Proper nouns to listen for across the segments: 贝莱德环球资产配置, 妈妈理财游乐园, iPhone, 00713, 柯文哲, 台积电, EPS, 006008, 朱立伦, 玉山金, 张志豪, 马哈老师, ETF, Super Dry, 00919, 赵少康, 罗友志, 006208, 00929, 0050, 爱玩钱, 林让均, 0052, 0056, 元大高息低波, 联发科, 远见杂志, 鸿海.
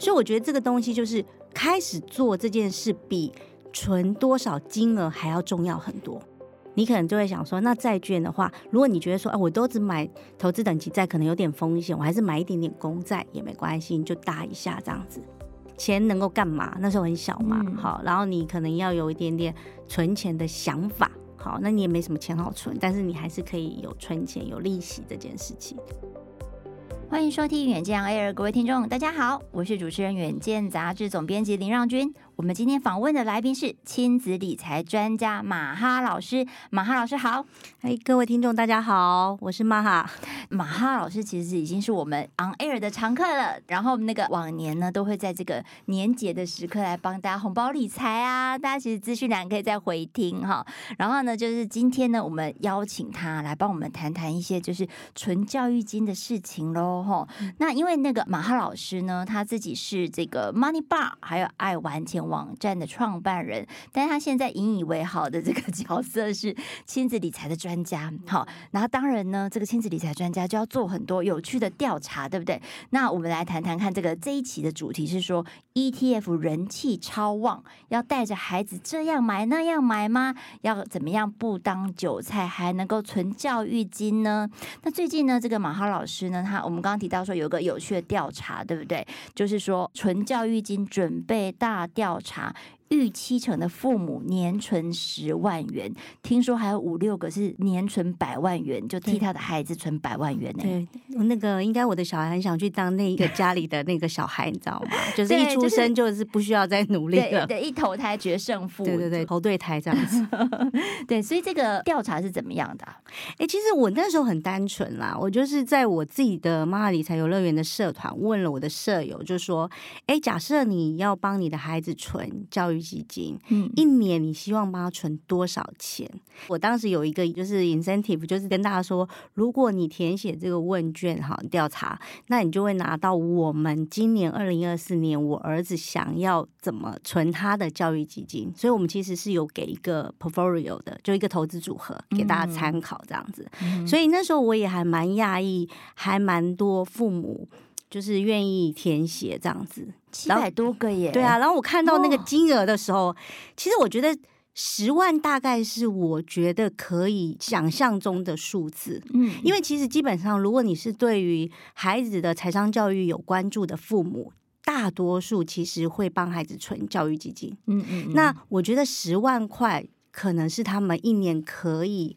所以我觉得这个东西就是开始做这件事比存多少金额还要重要很多。你可能就会想说，那债券的话，如果你觉得说，我都只买投资等级债，可能有点风险，我还是买一点点公债也没关系，你就搭一下这样子。钱能够干嘛？那时候很小嘛，好，然后你可能要有一点点存钱的想法，好，那你也没什么钱好存，但是你还是可以有存钱、有利息这件事情。欢迎收听远见 Air， 各位听众大家好，我是主持人远见杂志总编辑林让君。我们今天访问的来宾是亲子理财专家马哈老师。马哈老师好。各位听众大家好，我是马哈。马哈老师其实已经是我们 On Air 的常客了，然后那个往年呢都会在这个年节的时刻来帮大家红包理财啊，大家其实资讯栏可以再回听哈。然后呢就是今天呢我们邀请他来帮我们谈谈一些就是纯教育金的事情咯。那因为那个马哈老师呢，他自己是这个 money bar 还有爱玩钱网站的创办人，但他现在引以为豪的这个角色是亲子理财的专家。好，然后当然呢，这个亲子理财专家就要做很多有趣的调查，对不对？那我们来谈谈看这一期的主题是说 ETF 人气超旺，要带着孩子这样买那样买吗？要怎么样不当韭菜还能够存教育金呢？那最近呢，这个马哈老师呢，我们刚提到说有个有趣的调查，对不对？就是说存教育金准备大调查，逾70%的父母年存10万元，听说还有5-6个是年存100万元，就替他的孩子存100万元呢。对，那个应该我的小孩很想去当那个家里的那个小孩，你知道吗？就是一出生就是不需要再努力了，对，一投胎决胜负，对，投对胎这样子。对，所以这个调查是怎么样的啊？其实我那时候很单纯啦，我就是在我自己的妈妈理财游乐园的社团问了我的舍友，就说，假设你要帮你的孩子存教育基金，一年你希望帮他存多少钱？我当时有一个就是 incentive， 就是跟大家说，如果你填写这个问卷哈调查，那你就会拿到我们今年2024年我儿子想要怎么存他的教育基金。所以我们其实是有给一个 portfolio 的，就一个投资组合给大家参考这样子。所以那时候我也还蛮讶异，还蛮多父母就是愿意填写这样子，700多个耶！对啊，然后我看到那个金额的时候，其实我觉得10万大概是我觉得可以想象中的数字。因为其实基本上，如果你是对于孩子的财商教育有关注的父母，大多数其实会帮孩子存教育基金。那我觉得10万块。可能是他们一年可以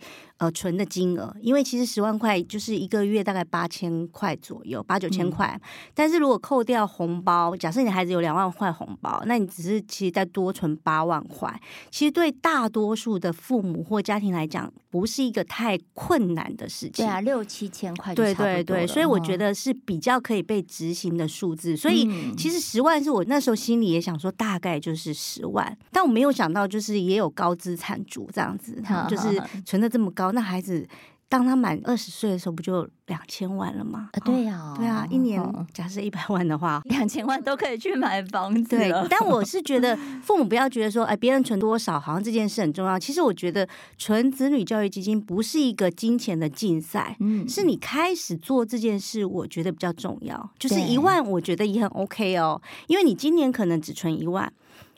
存的金额，因为其实10万块就是一个月大概8000块左右，8-9千块。但是如果扣掉红包，假设你孩子有2万块红包，那你只是其实再多存8万块，其实对大多数的父母或家庭来讲，不是一个太困难的事情。对啊，6-7千块就差不多了。对，所以我觉得是比较可以被执行的数字。所以其实10万是我那时候心里也想说，大概就是10万，但我没有想到就是也有高资产主这样子，就是存的这么高，那孩子当他满20岁的时候，不就2000万了吗？对呀，对啊，一年假设100万的话，2000万都可以去买房子了。对，但我是觉得父母不要觉得说，别人存多少好像这件事很重要。其实我觉得存子女教育基金不是一个金钱的竞赛，是你开始做这件事，我觉得比较重要。就是1万，我觉得也很 OK 哦，因为你今年可能只存1万。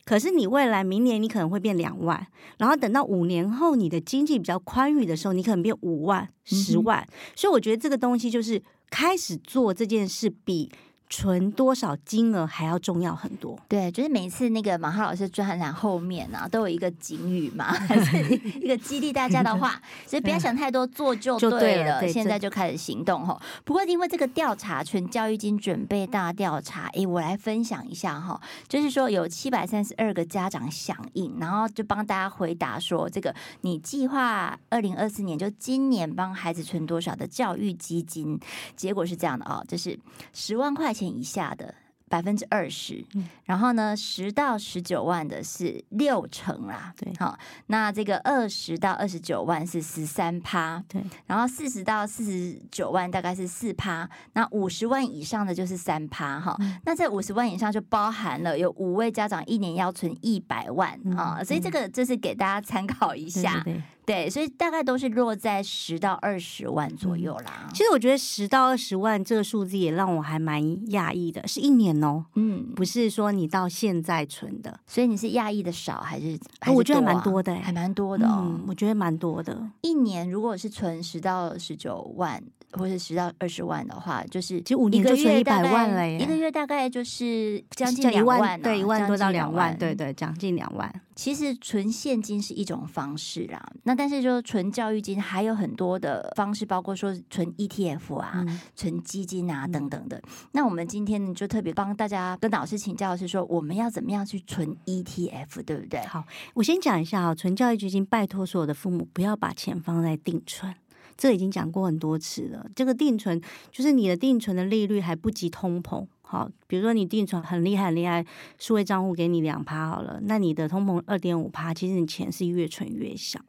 可是你未来明年你可能会变2万，然后等到5年后你的经济比较宽裕的时候，你可能变5万、10万。所以我觉得这个东西就是开始做这件事比存多少金额还要重要很多。对，就是每次那个马哈老师专栏后面啊，都有一个警语嘛，还是一个激励大家的话，所以不要想太多，做就对了。对，现在就开始行动哈。不过因为这个调查存教育金准备大调查，我来分享一下哈，就是说有732个家长响应，然后就帮大家回答说，这个你计划2024年就今年帮孩子存多少的教育基金？结果是这样的哦，就是10万块钱。千以下的20%，然后呢10到19万的是60%啦，对，好，那这个20到29万是13%，对，然后40到49万大概是4%，那50万以上的就是3%哈，那这50万以上就包含了有5位家长一年要存100万啊，所以这个就是给大家参考一下，对对对对，所以大概都是落在10到20万左右啦。其实我觉得10到20万这个数字也让我还蛮讶异的，是一年哦，不是说你到现在存的，所以你是讶异的少还是多啊？我觉得还蛮多的，还蛮多的哦，我觉得蛮多的。一年如果是存10到19万，或是10到20万的话，就是其实5年就存100万了耶，一个月大概就是将近2万，对，1万多到2万，对对，将近2万。其实存现金是一种方式啦，那但是就存教育金还有很多的方式，包括说存 ETF 啊、存基金啊等等的。那我们今天就特别帮大家跟老师请教的是说，我们要怎么样去存 ETF， 对不对？好，我先讲一下哦，存教育基金，拜托所有的父母不要把钱放在定存。这已经讲过很多次了，这个定存就是你的定存的利率还不及通膨。好，比如说你定存很厉害很厉害，数位账户给你2%好了，那你的通膨2.5%，其实你钱是越存越小。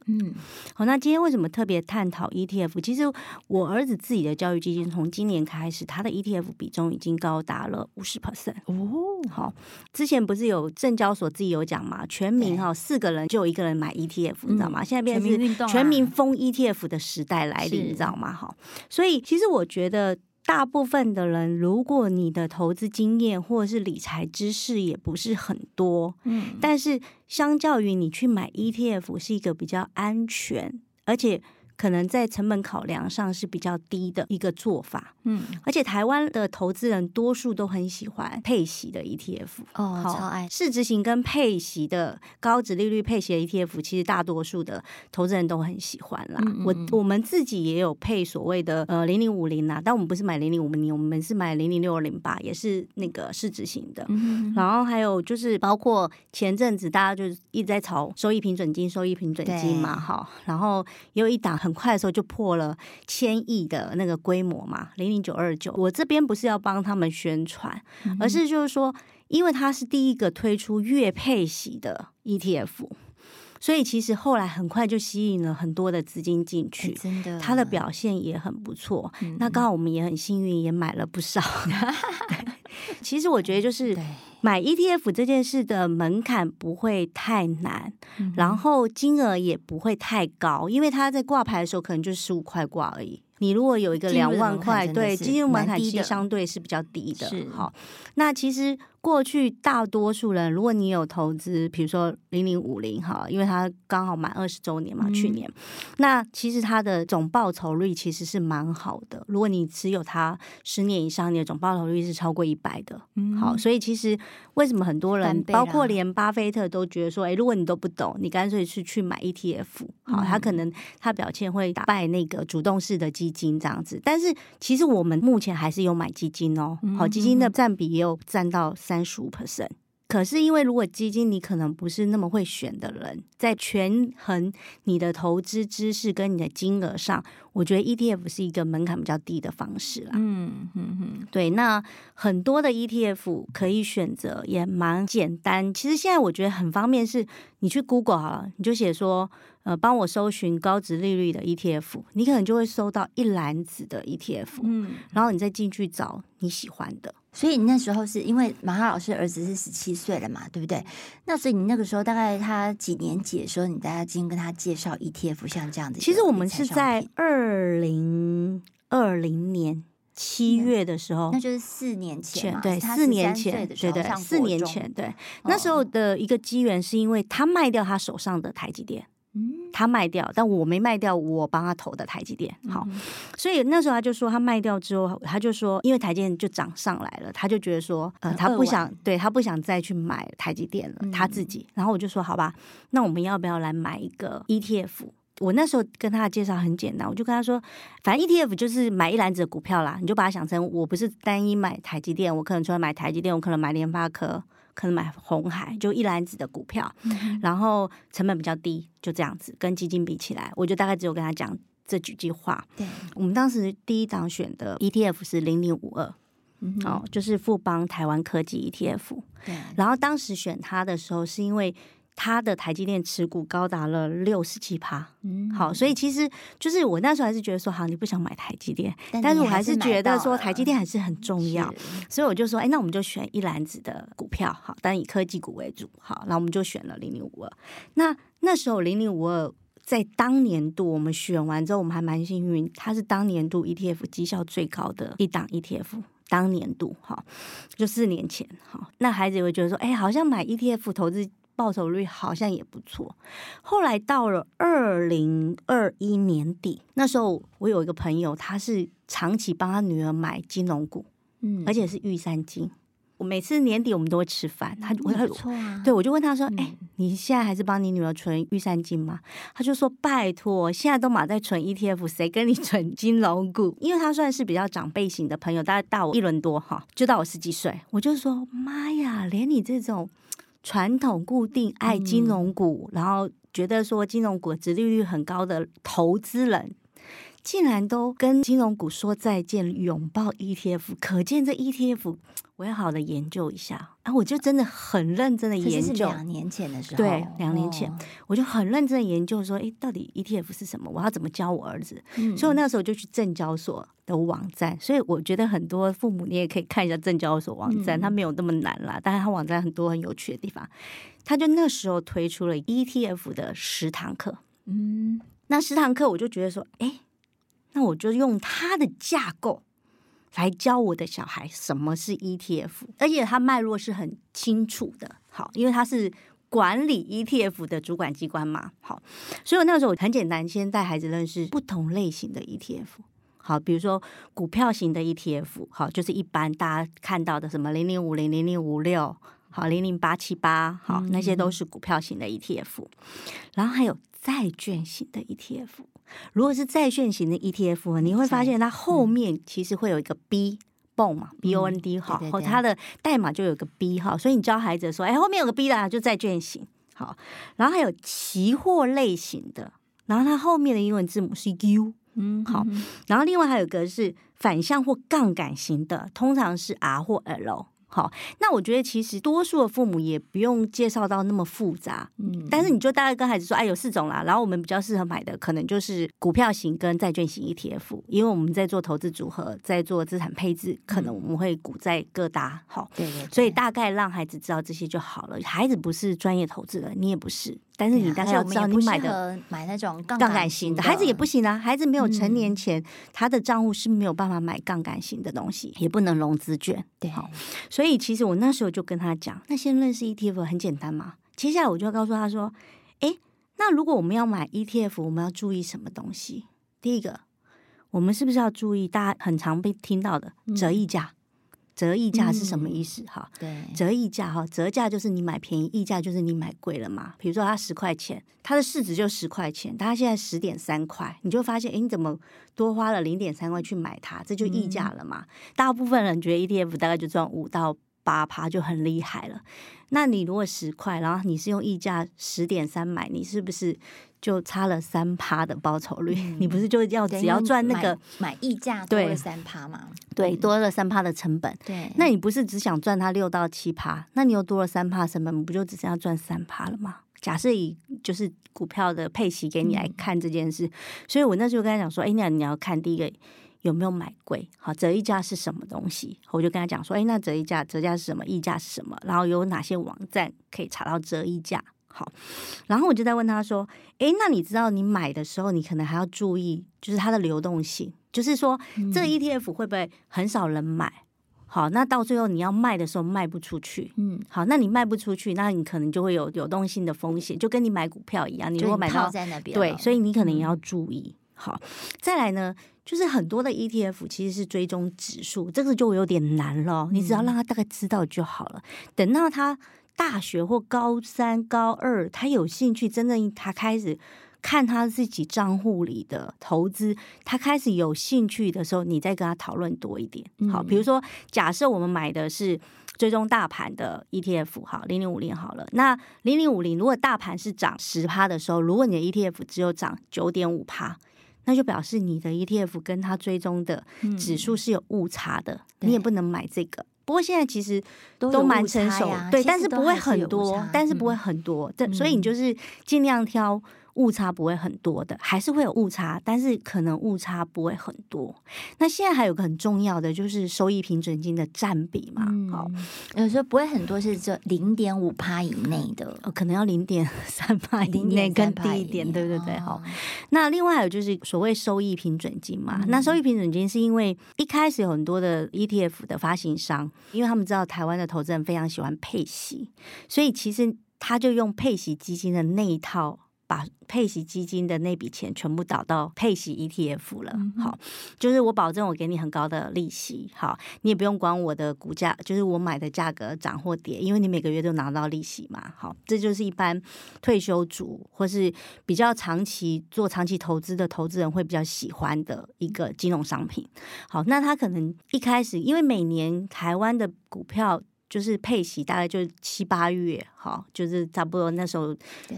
好，那今天为什么特别探讨 ETF？ 其实我儿子自己的教育基金从今年开始，他的 ETF 比重已经高达了 50%。哦，好，之前不是有证交所自己有讲嘛，全民哈4个人就有1个人买 ETF，你知道吗？现在变成是全民疯 ETF 的时代来临，你知道吗？好，所以其实我觉得。大部分的人，如果你的投资经验或者是理财知识也不是很多，但是相较于你去买 ETF 是一个比较安全，而且可能在成本考量上是比较低的一个做法。而且台湾的投资人多数都很喜欢配息的 ETF， 哦，超爱市值型跟配息的高殖利率配息的 ETF， 其实大多数的投资人都很喜欢啦。我们自己也有配所谓的0050啦，但我们不是买0050，我们是买006208，也是那个市值型的。然后还有就是包括前阵子大家就一直在炒收益平准金嘛，好，然后也有一档。很快的时候就破了1000亿的那个规模嘛，00929。我这边不是要帮他们宣传，而是就是说，因为它是第一个推出月配息的 ETF， 所以其实后来很快就吸引了很多的资金进去，真的，它的表现也很不错。那刚好我们也很幸运，也买了不少。其实我觉得就是买 ETF 这件事的门槛不会太难，然后金额也不会太高，因为它在挂牌的时候可能就15块挂而已。你如果有一个2万块，对，进入门槛其实相对是比较低的。好，那其实过去大多数人，如果你有投资，比如说0050哈，因为它刚好满20周年嘛，去年，那其实它的总报酬率其实是蛮好的。如果你持有它10年以上，你的总报酬率是超过100的。好，所以其实为什么很多人，包括连巴菲特都觉得说，哎，如果你都不懂，你干脆是去买 ETF， 好，它可能它表现会打败那个主动式的基金这样子，但是其实我们目前还是有买基金哦，好，基金的占比也有占到35%。可是因为如果基金你可能不是那么会选的人，在权衡你的投资知识跟你的金额上，我觉得 ETF 是一个门槛比较低的方式啦。对，那很多的 ETF 可以选择也蛮简单。其实现在我觉得很方便是，你去 Google 好了，你就写说，帮我搜寻高殖利率的 ETF， 你可能就会搜到一篮子的 ETF，然后你再进去找你喜欢的。所以你那时候是因为马哈老师儿子是17岁了嘛，对不对？那所以你那个时候大概他几年级的时候，你大家今天跟他介绍 ETF 像这样的？其实我们是在2020年7月的时候，那就是4年前嘛，对，4年前，对对，4年前，对。那时候的一个机缘是因为他卖掉他手上的台积电。他卖掉，但我没卖掉，我帮他投的台积电。好，所以那时候他就说，他卖掉之后，他就说，因为台积电就涨上来了，他就觉得说，他不想再去买台积电了，他自己。然后我就说，好吧，那我们要不要来买一个 ETF？我那时候跟他的介绍很简单，我就跟他说，反正 ETF 就是买一篮子的股票啦，你就把它想成，我不是单一买台积电，我可能除了买台积电，我可能买联发科，可能买鸿海，就一篮子的股票，然后成本比较低，就这样子，跟基金比起来，我就大概只有跟他讲这几句话。对，我们当时第一档选的 ETF 是0052。就是富邦台湾科技 ETF。 对，然后当时选它的时候是因为它的台积电持股高达了 67%， 好，所以其实就是我那时候还是觉得说，好，你不想买台积电，但是我还是觉得说台积电还是很重要，所以我就说，哎，那我们就选一篮子的股票，好，但以科技股为主，好，然后我们就选了0052。那时候0052在当年度我们选完之后，我们还蛮幸运，它是当年度 ETF 绩效最高的一档 ETF。当年度就4年前，那孩子也会觉得说，哎，好像买 ETF 投资报酬率好像也不错。后来到了2021年底，那时候我有一个朋友，他是长期帮他女儿买金融股，而且是玉山金。我每次年底我们都会吃饭，不错啊。对，我就问他说：“哎，你现在还是帮你女儿存玉山金吗？”他就说：“拜托，现在都马在存 ETF， 谁跟你存金融股？”因为他算是比较长辈型的朋友，大概大我1轮多哈，就到我10几岁。我就说：“妈呀，连你这种传统固定爱金融股，然后觉得说金融股殖利率很高的投资人，竟然都跟金融股说再见，拥抱 ETF， 可见这 ETF 我要好的研究一下啊！我就真的很认真的研究，这是2年前的时候，对，2年前、我就很认真的研究说，哎，到底 ETF 是什么？我要怎么教我儿子？所以我那时候就去证交所的网站，所以我觉得很多父母你也可以看一下证交所网站，它没有那么难啦，但是它网站很多很有趣的地方。他就那时候推出了 ETF 的10堂课，那10堂课我就觉得说，哎。那我就用它的架构来教我的小孩什么是 ETF， 而且它脉络是很清楚的。好，因为它是管理 ETF 的主管机关嘛。好，所以我那时候很简单，先带孩子认识不同类型的 ETF。好，比如说股票型的 ETF， 好，就是一般大家看到的什么0050、0056，好，00878，好，那些都是股票型的 ETF。然后还有债券型的 ETF。如果是债券型的 ETF， 你会发现它后面其实会有一个 B BOND 嘛 ，BOND 哈，然后它的代码就有个 B 哈，所以你教孩子说，哎，后面有个 B 啦，就债券型。好，然后还有期货类型的，然后它后面的英文字母是 U， 好，然后另外还有个是反向或杠杆型的，通常是 R 或 L。好，那我觉得其实多数的父母也不用介绍到那么复杂，但是你就大概跟孩子说，哎，有4种啦，然后我们比较适合买的可能就是股票型跟债券型 ETF， 因为我们在做投资组合，在做资产配置，可能我们会股债各搭，好，对对对，所以大概让孩子知道这些就好了。孩子不是专业投资人，你也不是。但是你大概要知道你买的买那种杠杆型的，孩子也不行啊，孩子没有成年前，他的账户是没有办法买杠杆型的东西，也不能融资券。对，好，所以其实我那时候就跟他讲，那先认识 ETF 很简单嘛。接下来我就要告诉他说，哎，那如果我们要买 ETF， 我们要注意什么东西？第一个，我们是不是要注意大家很常被听到的折溢价？折溢价是什么意思？哈，对，折溢价哈，折价就是你买便宜，溢价就是你买贵了嘛。比如说它10块钱，它的市值就10块钱，它现在10.3块，你就发现，哎，你怎么多花了0.3块去买它？这就溢价了嘛。大部分人觉得 ETF 大概就赚5%到8%就很厉害了。那你如果10块，然后你是用溢价10.3买，你是不是就差了3%的报酬率？你不是就要只要赚那个买溢价多了3%嘛？对，多了3%的成本。对，那你不是只想赚它6到7%？那你又多了3%成本，不就只剩下赚3%了吗？假设以就是股票的配息给你来看这件事，所以我那时候跟他讲说，哎，那你要看第一个。有没有买贵？好，折溢价是什么东西？我就跟他讲说，哎，那折溢价是什么？溢价是什么？然后有哪些网站可以查到折溢价？好，然后我就在问他说，哎，那你知道你买的时候，你可能还要注意，就是它的流动性，就是说这个 ETF 会不会很少人买？好，那到最后你要卖的时候卖不出去，好，那你卖不出去，那你可能就会有流动性的风险，就跟你买股票一样，你如果买到在那边，对，所以你可能也要注意。好，再来呢，就是很多的 ETF 其实是追踪指数，这个就有点难了，你只要让他大概知道就好了。等到他大学或高3、高2，他有兴趣，真正他开始看他自己账户里的投资，他开始有兴趣的时候，你再跟他讨论多一点。好，比如说假设我们买的是追踪大盘的 ETF， 好，0050好了，那0050如果大盘是涨10%的时候，如果你的 ETF 只有涨9.5%。那就表示你的 ETF 跟它追踪的指数是有误差的，你也不能买这个。不过现在其实都蛮成熟，对，但是不会很多，所以你就是尽量挑误差不会很多的，还是会有误差，但是可能误差不会很多。那现在还有个很重要的就是收益平准金的占比嘛，好，有时候不会很多是这 0.5% 以内的，可能要 0.3% 以内更低一点，对不对？好，那另外还有就是所谓收益平准金嘛，那收益平准金是因为一开始有很多的 ETF 的发行商，因为他们知道台湾的投资人非常喜欢配息，所以其实他就用配息基金的那一套把配息基金的那笔钱全部导到配息 ETF 了，好，就是我保证我给你很高的利息，好，你也不用管我的股价，就是我买的价格涨或跌，因为你每个月都拿到利息嘛，好，这就是一般退休族或是比较长期做长期投资的投资人会比较喜欢的一个金融商品。好，那他可能一开始因为每年台湾的股票就是配息大概就7-8月，好，就是差不多那时候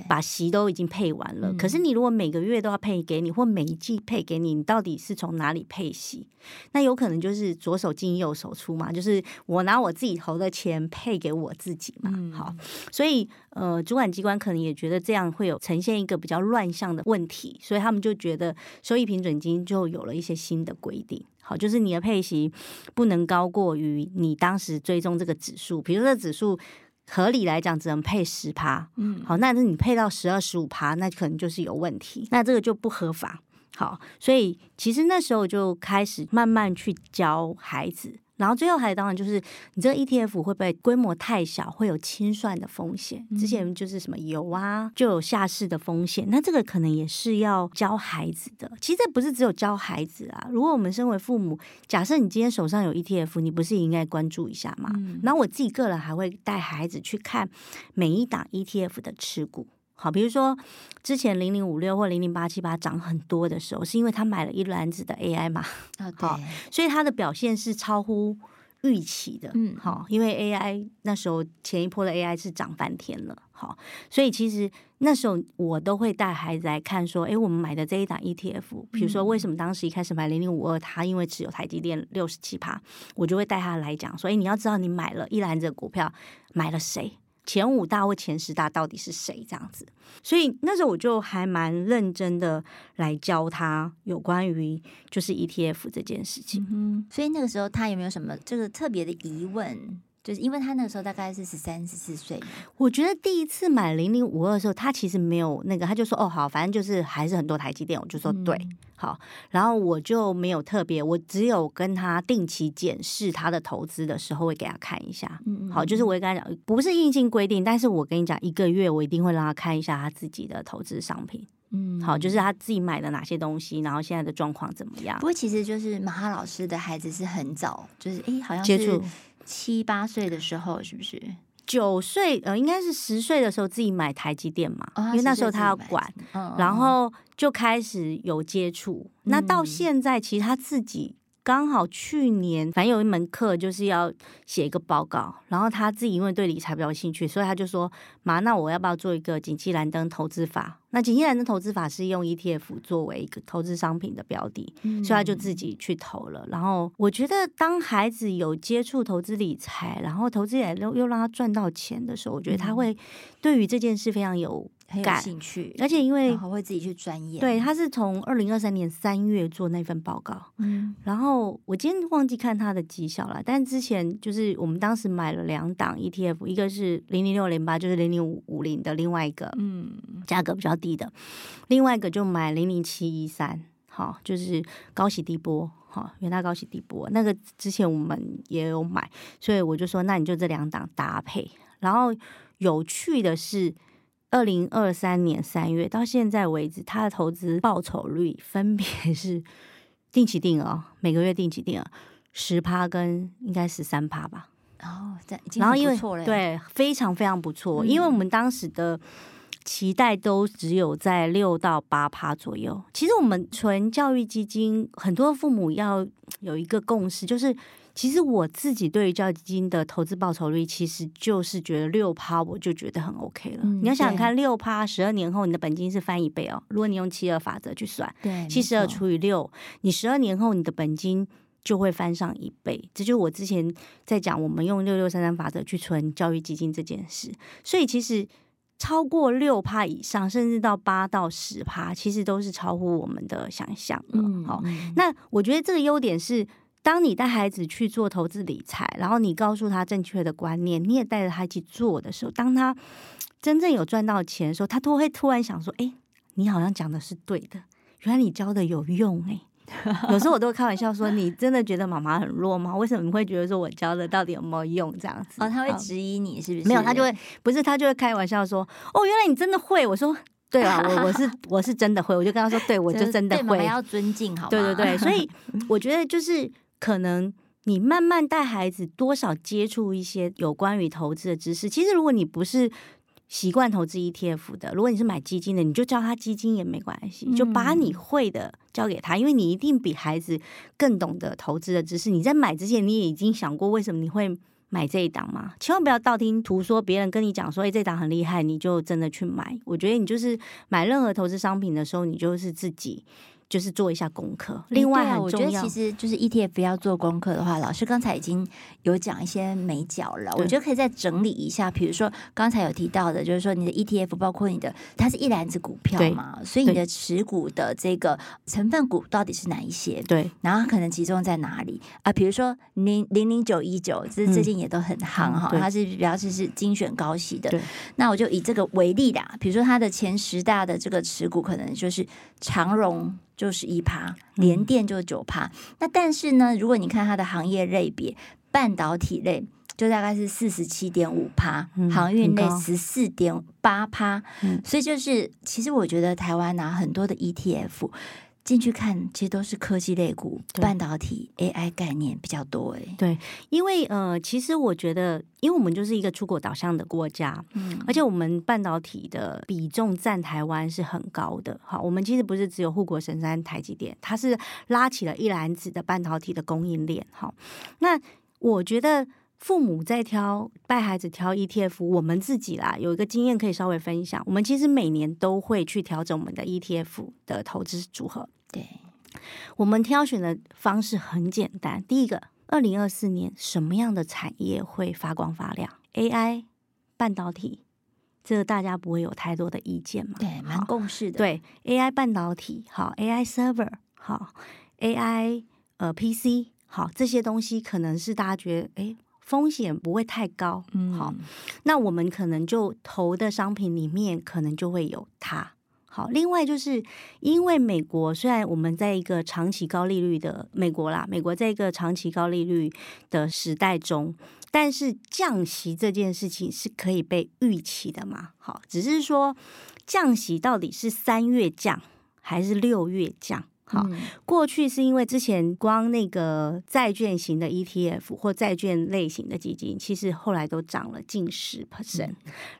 把息都已经配完了，可是你如果每个月都要配给你，或每一季配给你，你到底是从哪里配息？那有可能就是左手进右手出嘛，就是我拿我自己投的钱配给我自己嘛，好，所以主管机关可能也觉得这样会有呈现一个比较乱象的问题，所以他们就觉得收益平准金就有了一些新的规定。好，就是你的配息不能高过于你当时追踪这个指数，比如说这指数合理来讲只能配 10%， 好，那你配到 12-15%， 那可能就是有问题，那这个就不合法。好，所以其实那时候就开始慢慢去教孩子，然后最后还当然就是你这个 ETF 会不会规模太小，会有清算的风险，之前就是什么有啊就有下市的风险，那这个可能也是要教孩子的。其实这不是只有教孩子啊，如果我们身为父母，假设你今天手上有 ETF， 你不是应该关注一下吗？然后我自己个人还会带孩子去看每一档 ETF 的持股。好，比如说之前0056或00878涨很多的时候，是因为他买了一篮子的 AI 嘛，好，所以他的表现是超乎预期的，好，因为 AI 那时候前一波的 AI 是涨翻天了，好，所以其实那时候我都会带孩子来看说，我们买的这一档 ETF， 比如说为什么当时一开始买0052，他因为持有台积电 67%， 我就会带他来讲，所以你要知道你买了一篮子的股票，买了谁，前5大或前10大到底是谁，这样子。所以那时候我就还蛮认真的来教他有关于就是 ETF 这件事情。所以那个时候他有没有什么这个特别的疑问？就是因为他那个时候大概是13-14岁，我觉得第一次买0052的时候，他其实没有那个，他就说哦好，反正就是还是很多台积电，我就说对，好，然后我就没有特别，我只有跟他定期检视他的投资的时候会给他看一下，好，就是我会跟他讲，不是硬性规定，但是我跟你讲，1个月我一定会让他看一下他自己的投资商品。好，就是他自己买的哪些东西，然后现在的状况怎么样。不过其实就是马哈老师的孩子是很早，就是好像是接触7-8岁的时候，是不是？9岁，应该是10岁的时候自己买台积电嘛，因为那时候他要管，然后就开始有接触。那到现在，其实他自己刚好去年，反正有一门课就是要写一个报告，然后他自己因为对理财比较有兴趣，所以他就说：“妈，那我要不要做一个景气蓝灯投资法？”那景气蓝灯投资法是用 ETF 作为一个投资商品的标的，所以他就自己去投了。然后我觉得，当孩子有接触投资理财，然后投资理财又让他赚到钱的时候，我觉得他会对于这件事非常很有兴趣，而且因为然后会自己去钻研。对，他是从2023年3月做那份报告，然后我今天忘记看他的绩效了，但之前就是我们当时买了2档 ETF， 一个是006008，就是0050的另外一个，价格比较低的，另外一个就买00713，好，就是高息低波。好，元大高息低波那个之前我们也有买，所以我就说那你就这2档搭配。然后有趣的是，2023年3月到现在为止，他的投资报酬率分别是定期定额，每个月定期定额10%跟应该13%吧。哦，这已经很不错了。对，非常非常不错。因为我们当时的期待都只有在6-8%左右。其实我们存教育基金，很多父母要有一个共识，就是其实我自己对于教育基金的投资报酬率，其实就是觉得 6% 我就觉得很 OK 了。你要想想看 6%， 12年后你的本金是翻一倍哦。如果你用72法则去算，对，72除以6，你12年后你的本金就会翻上一倍。这就是我之前在讲我们用6633法则去存教育基金这件事。所以其实超过 6% 以上，甚至到8到 10%， 其实都是超乎我们的想象了。好，那我觉得这个优点是，当你带孩子去做投资理财，然后你告诉他正确的观念，你也带着他去做的时候，当他真正有赚到钱的时候，他都会突然想说，哎，你好像讲的是对的，原来你教的有用哎。有时候我都会开玩笑说，你真的觉得妈妈很弱吗？为什么你会觉得说我教的到底有没有用这样子？哦，他会质疑你是不是？没有，他就会，不是，他就会开玩笑说，哦，原来你真的会。我说对啊，我是真的会。我就跟他说，对，我就真的会。对，妈妈要尊敬好吗？对对对，所以我觉得就是可能你慢慢带孩子多少接触一些有关于投资的知识。其实如果你不是习惯投资 ETF 的，如果你是买基金的，你就教他基金也没关系，就把你会的交给他，因为你一定比孩子更懂得投资的知识。你在买之前，你也已经想过为什么你会买这一档嘛？千万不要道听途说，别人跟你讲说，哎，这档很厉害，你就真的去买。我觉得你就是买任何投资商品的时候，你就是自己就是做一下功课。另外很重要，我觉得其实就是 ETF 要做功课的话，老师刚才已经有讲一些眉角了，我觉得可以再整理一下。比如说刚才有提到的，就是说你的 ETF 包括你的，它是一篮子股票嘛，所以你的持股的这个成分股到底是哪一些？对，然后可能集中在哪里啊？比如说00919，这最近也都很夯哈，它是比较是精选高息的。那我就以这个为例啦，比如说它的前10大的这个持股，可能就是长荣。就是11%，联电就是9%。那但是呢，如果你看它的行业类别，半导体类就大概是47.5%，航运类14.8%。所以就是，其实我觉得台湾啊，很多的 ETF 进去看，其实都是科技类股、半导体、AI 概念比较多哎。对，因为其实我觉得，因为我们就是一个出口导向的国家，而且我们半导体的比重占台湾是很高的。好，我们其实不是只有护国神山台积电，它是拉起了一篮子的半导体的供应链。好，那我觉得父母在带孩子挑 ETF， 我们自己啦有一个经验可以稍微分享。我们其实每年都会去调整我们的 ETF 的投资组合。对，我们挑选的方式很简单。第一个，2024年什么样的产业会发光发亮 ？AI、半导体，这个大家不会有太多的意见嘛？对，蛮共识的。对 ，AI 半导体，好 ，AI server， 好 ，AI PC， 好，这些东西可能是大家觉得哎，风险不会太高，好，那我们可能就投的商品里面可能就会有它。好，另外就是因为美国虽然我们在一个长期高利率的美国啦，美国在一个长期高利率的时代中，但是降息这件事情是可以被预期的嘛？好，只是说降息到底是3月降还是6月降？好，过去是因为之前光那个债券型的 ETF 或债券类型的基金，其实后来都涨了近 10%，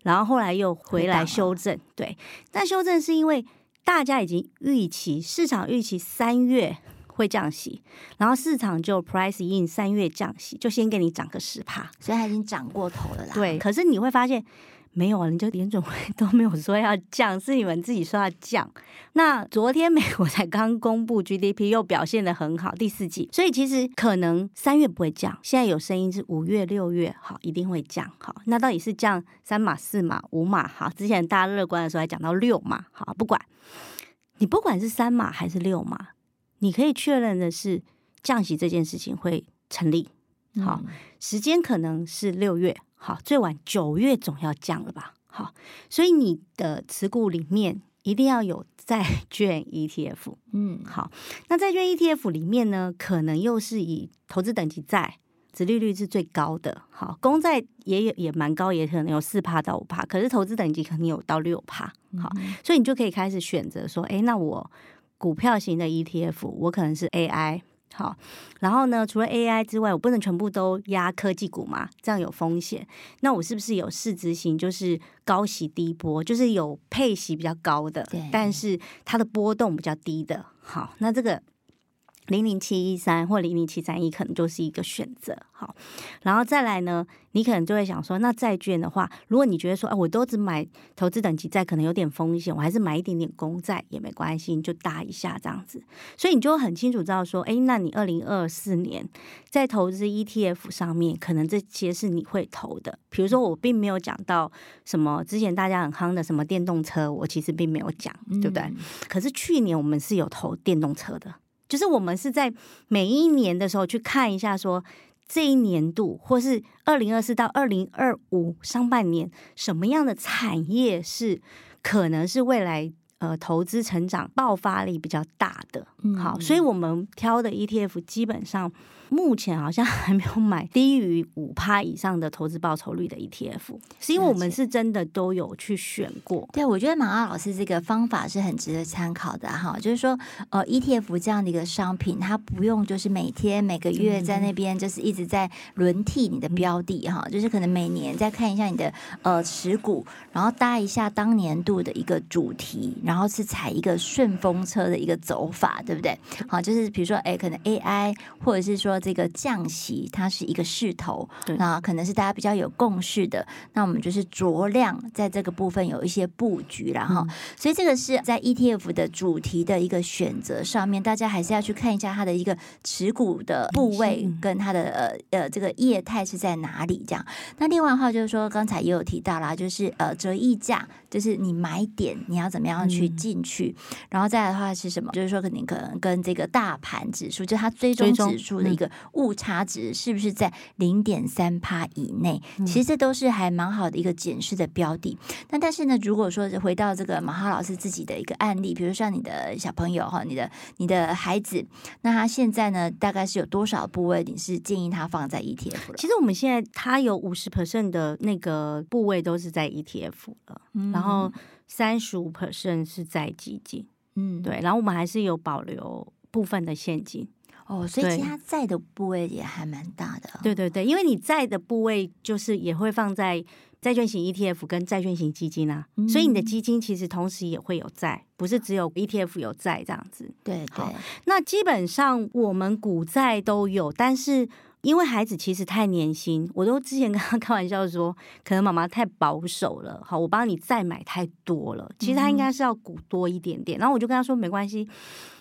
然后后来又回来修正。对，那修正是因为大家已经预期，市场预期3月会降息，然后市场就 price in 3月降息，就先给你涨个 10%， 所以它已经涨过头了啦。对，可是你会发现没有啊，人家联准会都没有说要降，是你们自己说要降。那昨天美国才刚公布 GDP， 又表现得很好，第4季，所以其实可能3月不会降。现在有声音是5月、6月，好，一定会降。好，那到底是降3码、4码、5码？好，之前大家乐观的时候还讲到6码。好，不管你不管是3码还是6码，你可以确认的是降息这件事情会成立。好，时间可能是6月。好，最晚9月总要降了吧？好，所以你的持股里面一定要有债券 ETF。好，那债券 ETF 里面呢，可能又是以投资等级债，殖利率是最高的。好，公债也蛮高，也可能有4%到5%，可是投资等级可能有到6%。好，所以你就可以开始选择说，哎，那我股票型的 ETF， 我可能是 AI。好，然后呢，除了 AI 之外，我不能全部都压科技股嘛，这样有风险。那我是不是有市值型，就是高息低波，就是有配息比较高的，但是它的波动比较低的？好，那这个00713或00731可能就是一个选择。好，然后再来呢，你可能就会想说，那债券的话，如果你觉得说，我都只买投资等级债，可能有点风险，我还是买一点点公债也没关系，你就搭一下这样子。所以你就很清楚知道说，那你2024年在投资 ETF 上面，可能这些是你会投的。比如说，我并没有讲到什么之前大家很夯的什么电动车，我其实并没有讲，对不对？可是去年我们是有投电动车的。就是我们是在每一年的时候去看一下说这一年度或是2024到2025上半年什么样的产业是可能是未来投资成长爆发力比较大的。好，所以我们挑的 ETF 基本上目前好像还没有买低于 5% 以上的投资报酬率的 ETF， 是因为我们是真的都有去选过。对，我觉得马拉老师这个方法是很值得参考的哈，就是说ETF 这样的一个商品，它不用就是每天每个月在那边就是一直在轮替你的标的哈，就是可能每年再看一下你的持股，然后搭一下当年度的一个主题。然后是踩一个顺风车的一个走法，对不对？好，就是比如说，可能 AI 或者是说这个降息，它是一个势头，那可能是大家比较有共识的，那我们就是酌量在这个部分有一些布局啦，然后所以这个是在 ETF 的主题的一个选择上面，大家还是要去看一下它的一个持股的部位跟它的这个业态是在哪里这样。那另外的话就是说，刚才也有提到啦，就是折溢价，就是你买点你要怎么样去进去，然后再来的话是什么？就是说，可能跟这个大盘指数，就它追踪指数的一个误差值是不是在 0.3% 以内？其实这都是还蛮好的一个检视的标的。那但是呢，如果说回到这个马哈老师自己的一个案例，比如像你的小朋友哈，你的孩子，那他现在呢，大概是有多少部位你是建议他放在 ETF 了？其实我们现在他有 50% 的那个部位都是在 ETF 了，然后。35% 是在基金，对，然后我们还是有保留部分的现金。所以其他债的部位也还蛮大的。对对对，因为你债的部位就是也会放在债券型 ETF 跟债券型基金啊，所以你的基金其实同时也会有债，不是只有 ETF 有债这样子。对对。好，那基本上我们股债都有，但是因为孩子其实太年轻，我都之前跟他开玩笑说，可能妈妈太保守了，好，我帮你再买太多了。其实他应该是要股多一点点。然后我就跟他说，没关系，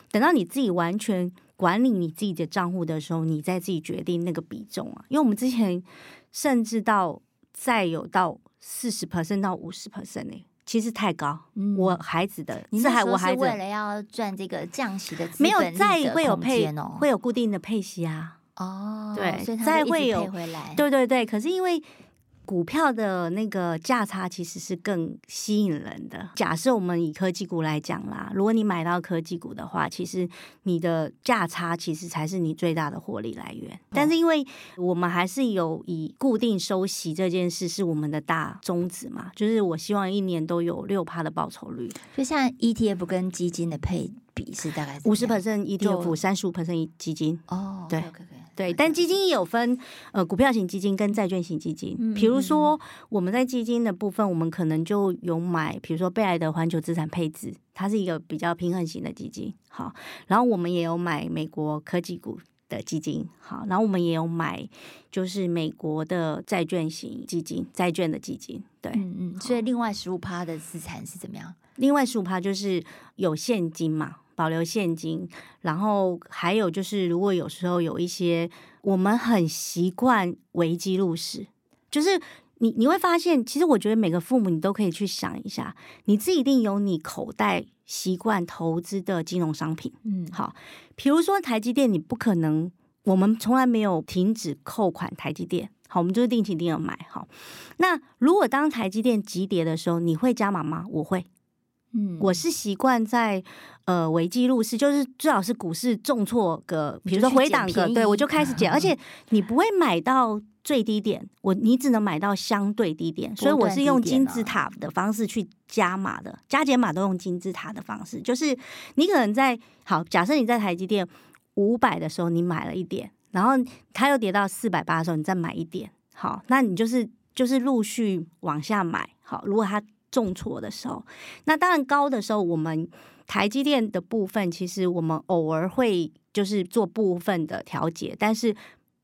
等到你自己完全管理你自己的账户的时候，你再自己决定那个比重啊。因为我们之前甚至到再有到 40% 到 50% 欸。其实太高，我孩子的，你那时候是为了要赚这个降息的资本利的空间哦。没有，再会有固定的配息啊。对，所以它会一直配回来。对对对，可是因为股票的那个价差其实是更吸引人的。假设我们以科技股来讲啦，如果你买到科技股的话，其实你的价差其实才是你最大的获利来源。但是因为我们还是有以固定收息这件事是我们的大宗旨嘛，就是我希望一年都有 6% 的报酬率。就像 ETF 跟基金的配比是大概 50% ETF， 35% 基金。对。对，但基金也有分股票型基金跟债券型基金。比如说我们在基金的部分，我们可能就有买，比如说贝莱德环球资产配置，它是一个比较平衡型的基金。好，然后我们也有买美国科技股的基金。好，然后我们也有买就是美国的债券型基金，债券的基金。对，所以另外 15% 的资产是怎么样？另外 15% 就是有现金嘛。保留现金，然后还有就是如果有时候有一些我们很习惯危机入市，就是你会发现，其实我觉得每个父母你都可以去想一下，你自己一定有你口袋习惯投资的金融商品。好，比如说台积电，你不可能，我们从来没有停止扣款台积电。好，我们就是定期定额买。好，那如果当台积电急跌的时候，你会加码吗？我会。我是习惯在危机入市，就是最好是股市重挫个，比如说回档个，对，我就开始减。而且你不会买到最低点，你只能买到相对低点，所以我是用金字塔的方式去加码的，加减码都用金字塔的方式。就是你可能在好，假设你在台积电500的时候你买了一点，然后它又跌到480的时候你再买一点，好，那你就是陆续往下买。好，如果它重挫的时候，那当然高的时候，我们台积电的部分，其实我们偶尔会就是做部分的调节，但是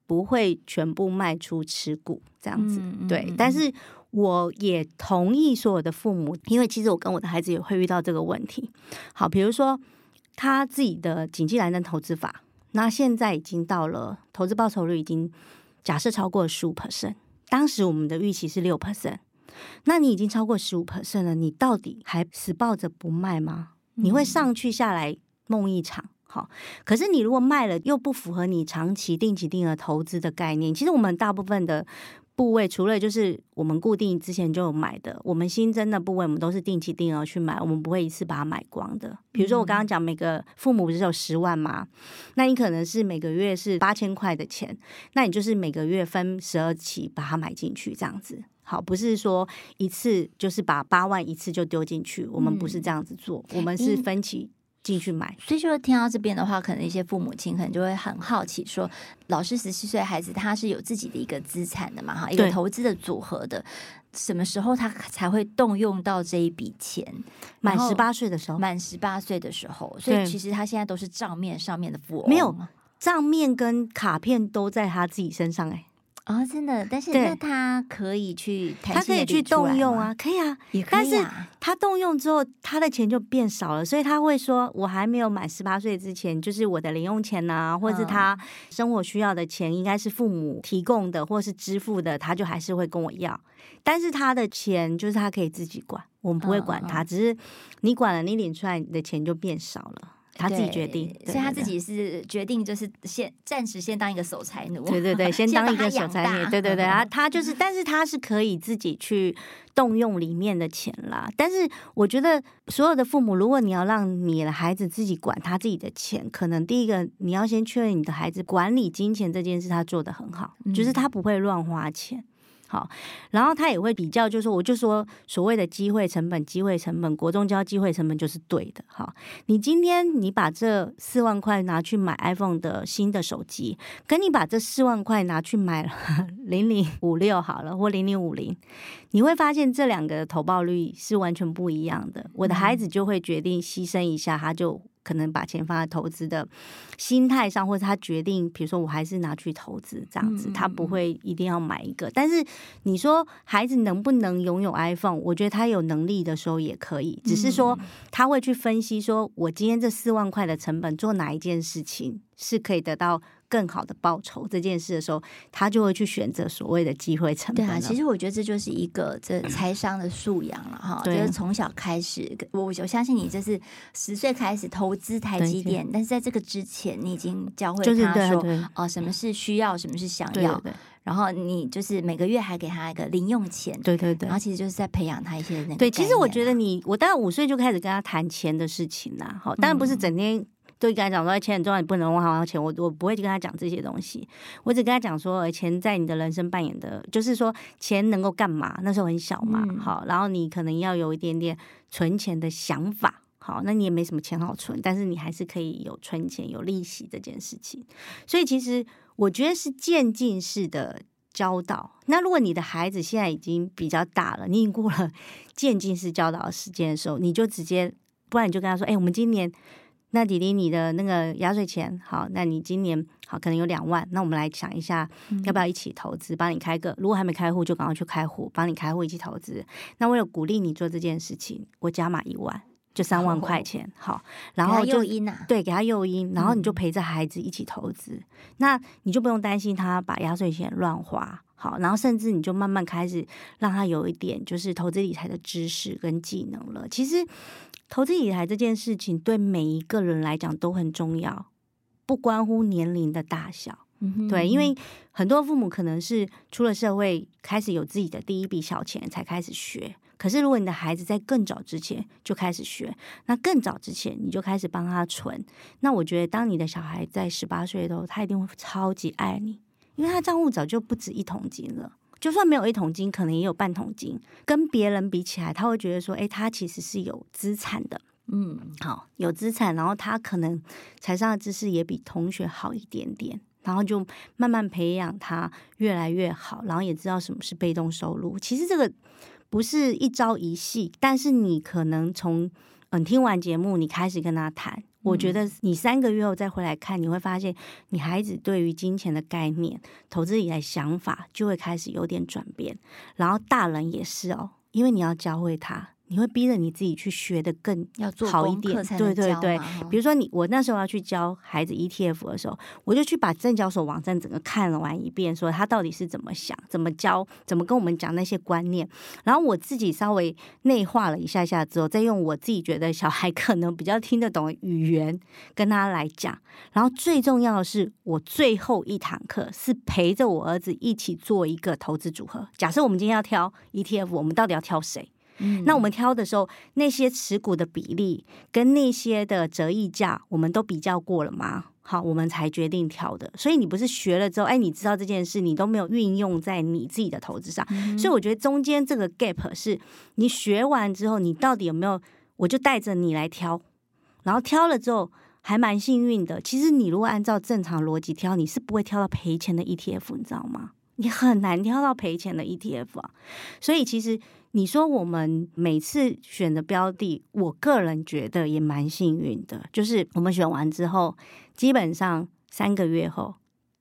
不会全部卖出持股这样子。对，但是我也同意所有的父母，因为其实我跟我的孩子也会遇到这个问题。好，比如说他自己的景气蓝灯投资法，那现在已经到了投资报酬率已经假设超过 15%， 当时我们的预期是 6%， 那你已经超过 15% 了，你到底还死抱着不卖吗？你会上去下来梦一场。好，可是你如果卖了又不符合你长期定期定额投资的概念，其实我们大部分的部位除了就是我们固定之前就有买的，我们新增的部位我们都是定期定额去买，我们不会一次把它买光的。比如说我刚刚讲每个父母不是有10万吗？那你可能是每个月是8000块的钱，那你就是每个月分12期把它买进去这样子。好，不是说一次就是把8万一次就丢进去，我们不是这样子做，我们是分期进去买。所以就是听到这边的话，可能一些父母亲可能就会很好奇说，老师17岁孩子他是有自己的一个资产的嘛，一个投资的组合的，什么时候他才会动用到这一笔钱？满18岁的时候，满18岁的时候。所以其实他现在都是账面上面的富翁，没有账面跟卡片都在他自己身上。哦，真的？但是那他可以去弹性的理出来吗？他可以去动用啊，可以啊，也可以啊。但是他动用之后，他的钱就变少了，所以他会说：“我还没有满18岁之前，就是我的零用钱啊，或是他生活需要的钱，应该是父母提供的或是支付的，他就还是会跟我要。但是他的钱就是他可以自己管，我们不会管他。只是你管了，你领出来你的钱就变少了。”他自己决定，所以他自己是决定，就是暂时先当一个守财奴。对对对，先当一个守财奴。对对对，他就是，但是他是可以自己去动用里面的钱啦。但是我觉得所有的父母，如果你要让你的孩子自己管他自己的钱，可能第一个你要先确认你的孩子管理金钱这件事他做得很好，就是他不会乱花钱。好，然后他也会比较，就是我就说所谓的机会成本，国中教机会成本就是对的。好，你今天你把这4万块拿去买 iPhone 的新的手机，跟你把这4万块拿去买了0056好了，或0050，你会发现这两个投报率是完全不一样的。我的孩子就会决定牺牲一下，他就可能把钱放在投资的心态上，或者他决定比如说我还是拿去投资这样子，他不会一定要买一个。但是你说孩子能不能拥有 iPhone， 我觉得他有能力的时候也可以，只是说他会去分析说我今天这4万块的成本做哪一件事情是可以得到更好的报酬这件事的时候，他就会去选择所谓的机会成本。对啊，其实我觉得这就是一个这财商的素养了哈，就是从小开始。我相信你这是10岁开始投资台积电，但是在这个之前，你已经教会他说哦、就是什么是需要，什么是想要。对对对，然后你就是每个月还给他一个零用钱。对对对，然后其实就是在培养他一些那个概念。对，其实我觉得我大概5岁就开始跟他谈钱的事情啦。好，当然不是整天对，跟他讲说钱很重要，你不能花钱。我不会跟他讲这些东西，我只跟他讲说钱在你的人生扮演的，就是说钱能够干嘛？那时候很小嘛，好，然后你可能要有一点点存钱的想法，好，那你也没什么钱好存，但是你还是可以有存钱、有利息这件事情。所以其实我觉得是渐进式的教导。那如果你的孩子现在已经比较大了，你已经过了渐进式教导的时间的时候，你就直接，不然你就跟他说，哎，我们今年。那弟弟，你的那个压岁钱，好，那你今年好可能有2万，那我们来想一下，要不要一起投资，帮你开个，如果还没开户就赶快去开户，帮你开户一起投资。那为了鼓励你做这件事情，我加码1万，就3万块钱，好，然后就对，给他诱因，然后你就陪着孩子一起投资，那你就不用担心他把压岁钱乱花。好，然后甚至你就慢慢开始让他有一点就是投资理财的知识跟技能了。其实投资理财这件事情对每一个人来讲都很重要，不关乎年龄的大小。对，因为很多父母可能是出了社会开始有自己的第一笔小钱才开始学，可是如果你的孩子在更早之前就开始学，那更早之前你就开始帮他存，那我觉得当你的小孩在18岁的时候，他一定会超级爱你，因为他账户早就不止1桶金了，就算没有1桶金，可能也有半桶金，跟别人比起来，他会觉得说，哎，他其实是有资产的。好，有资产，然后他可能财商的知识也比同学好一点点，然后就慢慢培养他越来越好，然后也知道什么是被动收入。其实这个不是一朝一夕，但是你可能从你听完节目，你开始跟他谈，我觉得你3个月后再回来看，你会发现你孩子对于金钱的概念、投资理财想法就会开始有点转变。然后大人也是哦，因为你要教会他，你会逼着你自己去学的更好一点，对对对。比如说我那时候要去教孩子 ETF 的时候，我就去把证交所网站整个看了完一遍，说他到底是怎么想、怎么教、怎么跟我们讲那些观念。然后我自己稍微内化了一下下之后，再用我自己觉得小孩可能比较听得懂的语言跟他来讲。然后最重要的是，我最后一堂课是陪着我儿子一起做一个投资组合。假设我们今天要挑 ETF， 我们到底要挑谁？那我们挑的时候，那些持股的比例跟那些的折溢价，我们都比较过了吗？好，我们才决定挑的。所以你不是学了之后，哎，你知道这件事，你都没有运用在你自己的投资上。所以我觉得中间这个 gap 是你学完之后，你到底有没有？我就带着你来挑，然后挑了之后还蛮幸运的。其实你如果按照正常逻辑挑，你是不会挑到赔钱的 ETF， 你知道吗？你很难挑到赔钱的 ETF 啊。所以其实你说我们每次选的标的，我个人觉得也蛮幸运的，就是我们选完之后，基本上3个月后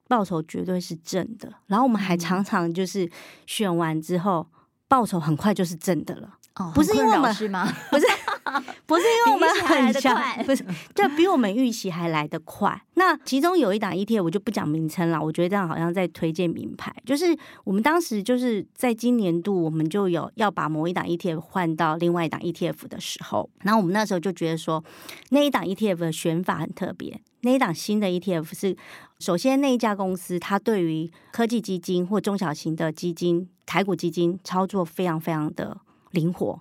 报酬绝对是正的，然后我们还常常就是选完之后报酬很快就是正的了。哦，不是因为我们是吗？不是因为我们很强，不是，就比我们预期还来得快。那其中有一档 ETF 我就不讲名称了，我觉得这样好像在推荐名牌。就是我们当时就是在今年度，我们就有要把某一档 ETF 换到另外一档 ETF 的时候，然后我们那时候就觉得说，那一档 ETF 的选法很特别。那一档新的 ETF 是，首先那一家公司它对于科技基金或中小型的基金、台股基金操作非常非常的灵活，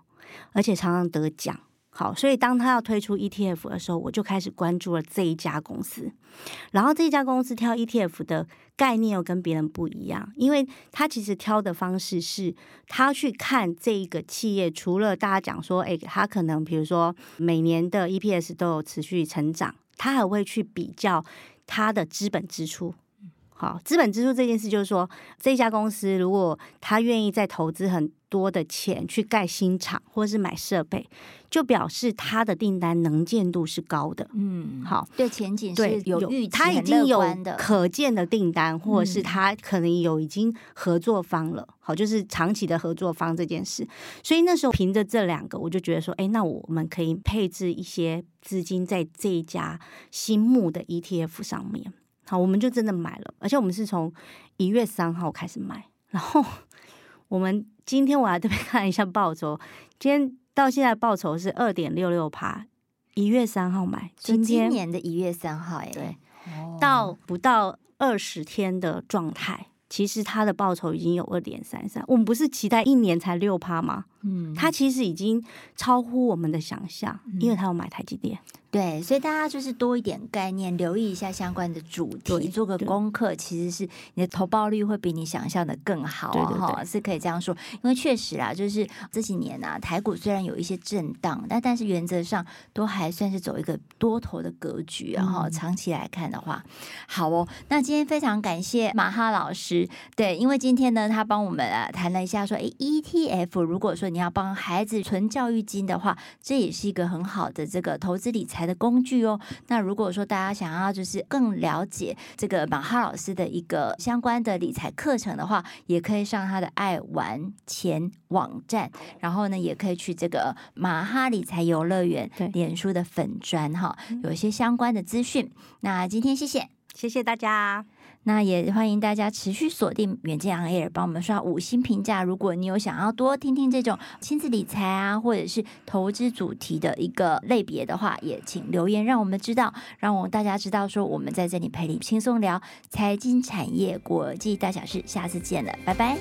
而且常常得奖。好，所以当他要推出 ETF 的时候，我就开始关注了这一家公司。然后这一家公司挑 ETF 的概念又跟别人不一样，因为他其实挑的方式是他去看这一个企业，除了大家讲说他可能比如说每年的 EPS 都有持续成长，他还会去比较他的资本支出。好，资本支出这件事就是说，这家公司如果他愿意再投资很多的钱去盖新厂或是买设备，就表示他的订单能见度是高的。嗯，好，对前景是有预期，他已经有可见的订单，或者是他可能有已经合作方了。好，就是长期的合作方这件事。所以那时候凭着这2个，我就觉得说，那我们可以配置一些资金在这一家新募的 ETF 上面。好，我们就真的买了，而且我们是从1月3号开始买，然后我们今天我来这边看一下报酬，今天到现在报酬是 2.66%， 1月3号买，今年的1月3号，对，到不到20天的状态，其实它的报酬已经有 2.33%， 我们不是期待1年才 6% 吗？它其实已经超乎我们的想象，因为它有买台积电。对，所以大家就是多一点概念，留意一下相关的主题，做个功课，其实是你的投报率会比你想象的更好。对对对，是可以这样说。因为确实啊，就是这几年啊，台股虽然有一些震荡，但是原则上都还算是走一个多头的格局，然后长期来看的话。好哦，那今天非常感谢马哈老师。对，因为今天呢，他帮我们谈了一下说，ETF 如果说你要帮孩子存教育金的话，这也是一个很好的这个投资理财的工具哦。那如果说大家想要就是更了解这个马哈老师的一个相关的理财课程的话，也可以上他的爱玩钱网站，然后呢也可以去这个马哈理财游乐园脸书的粉专哈，有一些相关的资讯。那今天谢谢大家，那也欢迎大家持续锁定远见 On Air， 帮我们刷5星评价。如果你有想要多听听这种亲子理财啊，或者是投资主题的一个类别的话，也请留言让我们知道，让我们大家知道说我们在这里陪你轻松聊财经产业国际大小事。下次见了，拜拜。